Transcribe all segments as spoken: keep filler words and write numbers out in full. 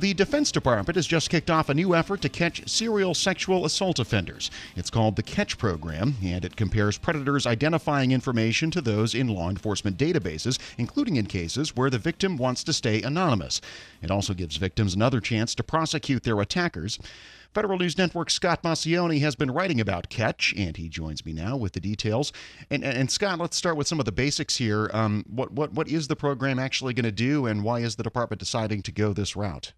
The Defense Department has just kicked off a new effort to catch serial sexual assault offenders. It's called the Catch Program, and it compares predators' identifying information to those in law enforcement databases, including in cases where the victim wants to stay anonymous. It also gives victims another chance to prosecute their attackers. Federal News Network's Scott Maucione has been writing about Catch, and he joins me now with the details. And, and, and Scott, let's start with some of the basics here. Um, what, what, what is the program actually going to do, and why is the department deciding to go this route?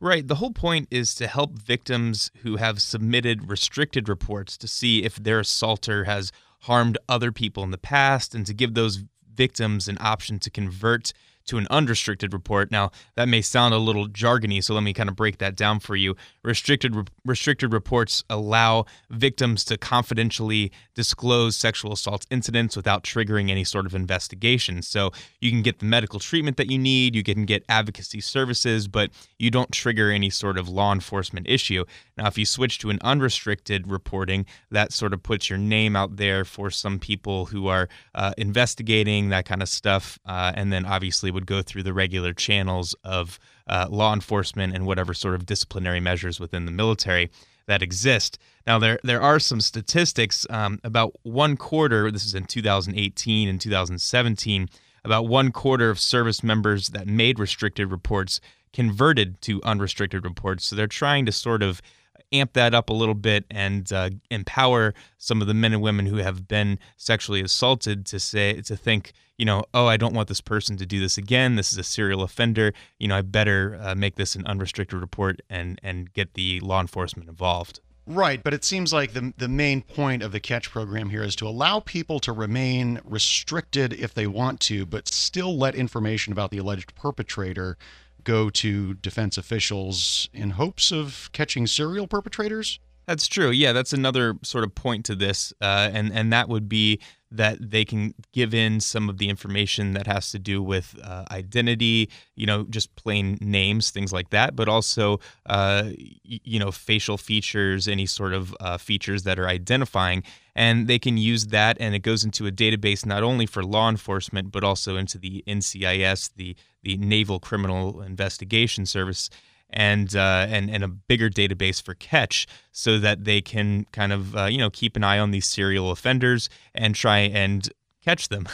Right. The whole point is to help victims who have submitted restricted reports to see if their assaulter has harmed other people in the past, and to give those victims an option to convert to an unrestricted report. Now, that may sound a little jargony, so let me kind of break that down for you. Restricted re- restricted reports allow victims to confidentially disclose sexual assault incidents without triggering any sort of investigation. So you can get the medical treatment that you need, you can get advocacy services, but you don't trigger any sort of law enforcement issue. Now, if you switch to an unrestricted reporting, that sort of puts your name out there for some people who are uh, investigating, that kind of stuff, uh, and then obviously would go through the regular channels of uh, law enforcement and whatever sort of disciplinary measures within the military that exist. Now, there there are some statistics. Um, about one quarter, this is in two thousand eighteen and two thousand seventeen, about one quarter of service members that made restricted reports converted to unrestricted reports. So they're trying to sort of amp that up a little bit and uh, empower some of the men and women who have been sexually assaulted to say, to think, you know, oh, I don't want this person to do this again. This is a serial offender. You know, I better uh, make this an unrestricted report and, and get the law enforcement involved. Right, but it seems like the the main point of the Catch program here is to allow people to remain restricted if they want to, but still let information about the alleged perpetrator go to defense officials in hopes of catching serial perpetrators? That's true. Yeah, that's another sort of point to this, uh, and, and that would be that they can give in some of the information that has to do with uh, identity, you know, just plain names, things like that, but also, uh, you know, facial features, any sort of uh, features that are identifying. And they can use that, and it goes into a database not only for law enforcement, but also into the N C I S, the, the Naval Criminal Investigation Service, and uh, and and a bigger database for Catch, so that they can kind of uh, you know keep an eye on these serial offenders and try and catch them.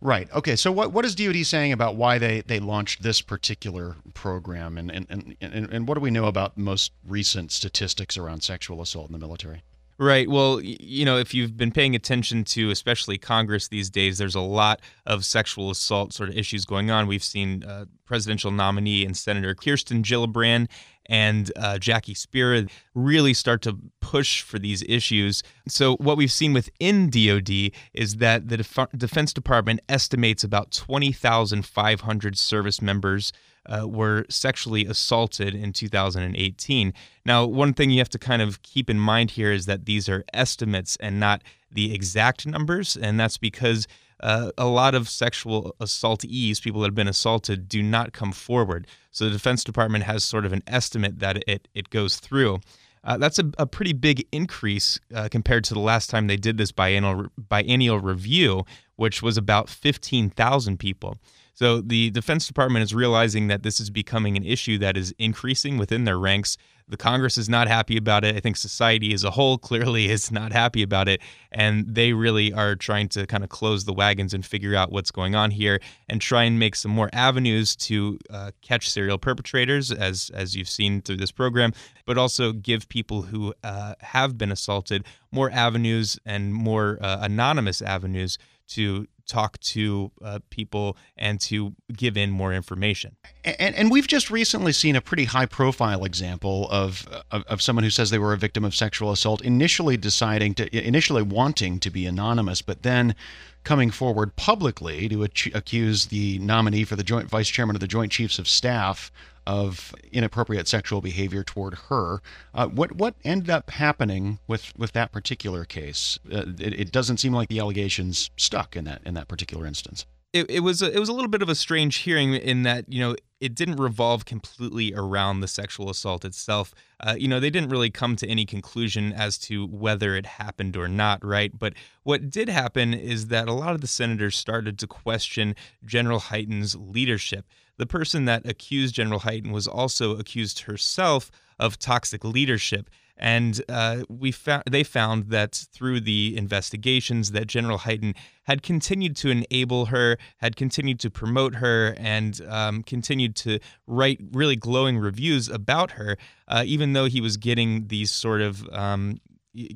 Right. Okay. So what what is D O D saying about why they, they launched this particular program, and and, and, and and what do we know about most recent statistics around sexual assault in the military? Right. Well, you know, if you've been paying attention to, especially Congress these days, there's a lot of sexual assault sort of issues going on. We've seen uh, presidential nominee and Senator Kirsten Gillibrand and uh, Jackie Speier really start to push for these issues. So what we've seen within D O D is that the Def- Defense Department estimates about twenty thousand five hundred service members Uh, were sexually assaulted in two thousand eighteen. Now, one thing you have to kind of keep in mind here is that these are estimates and not the exact numbers, and that's because uh, a lot of sexual assaultees, people that have been assaulted, do not come forward. So the Defense Department has sort of an estimate that it, it goes through. Uh, that's a, a pretty big increase uh, compared to the last time they did this biennial, biennial review, which was about fifteen thousand people. So the Defense Department is realizing that this is becoming an issue that is increasing within their ranks. The Congress is not happy about it. I think society as a whole clearly is not happy about it. And they really are trying to kind of close the wagons and figure out what's going on here and try and make some more avenues to uh, catch serial perpetrators, as, as you've seen through this program, but also give people who uh, have been assaulted more avenues and more uh, anonymous avenues to talk to uh, people and to give in more information. And, and we've just recently seen a pretty high-profile example of, of of someone who says they were a victim of sexual assault, initially deciding to, initially wanting to be anonymous, but then coming forward publicly to ac- accuse the nominee for the Joint Vice Chairman of the Joint Chiefs of Staff of inappropriate sexual behavior toward her. Uh, what what ended up happening with, with that particular case? Uh, it, it doesn't seem like the allegations stuck in that in that particular instance. It, it was a, it was a little bit of a strange hearing in that, you know, it didn't revolve completely around the sexual assault itself. Uh, you know, they didn't really come to any conclusion as to whether it happened or not, right? But what did happen is that a lot of the senators started to question General Hyten's leadership. The person that accused General Hyten was also accused herself of toxic leadership. And uh, we found, they found that through the investigations that General Hyten had continued to enable her, had continued to promote her, and um, continued to write really glowing reviews about her, uh, even though he was getting these sort of um,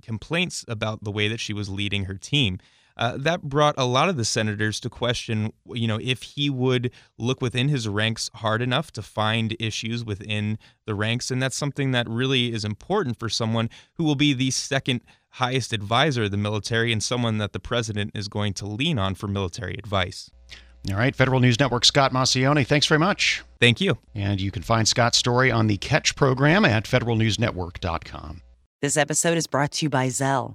complaints about the way that she was leading her team. Uh, that brought a lot of the senators to question, you know, if he would look within his ranks hard enough to find issues within the ranks. And that's something that really is important for someone who will be the second highest advisor of the military and someone that the president is going to lean on for military advice. All right. Federal News Network, Scott Maucione, thanks very much. Thank you. And you can find Scott's story on the Catch program at federal news network dot com. This episode is brought to you by Zelle.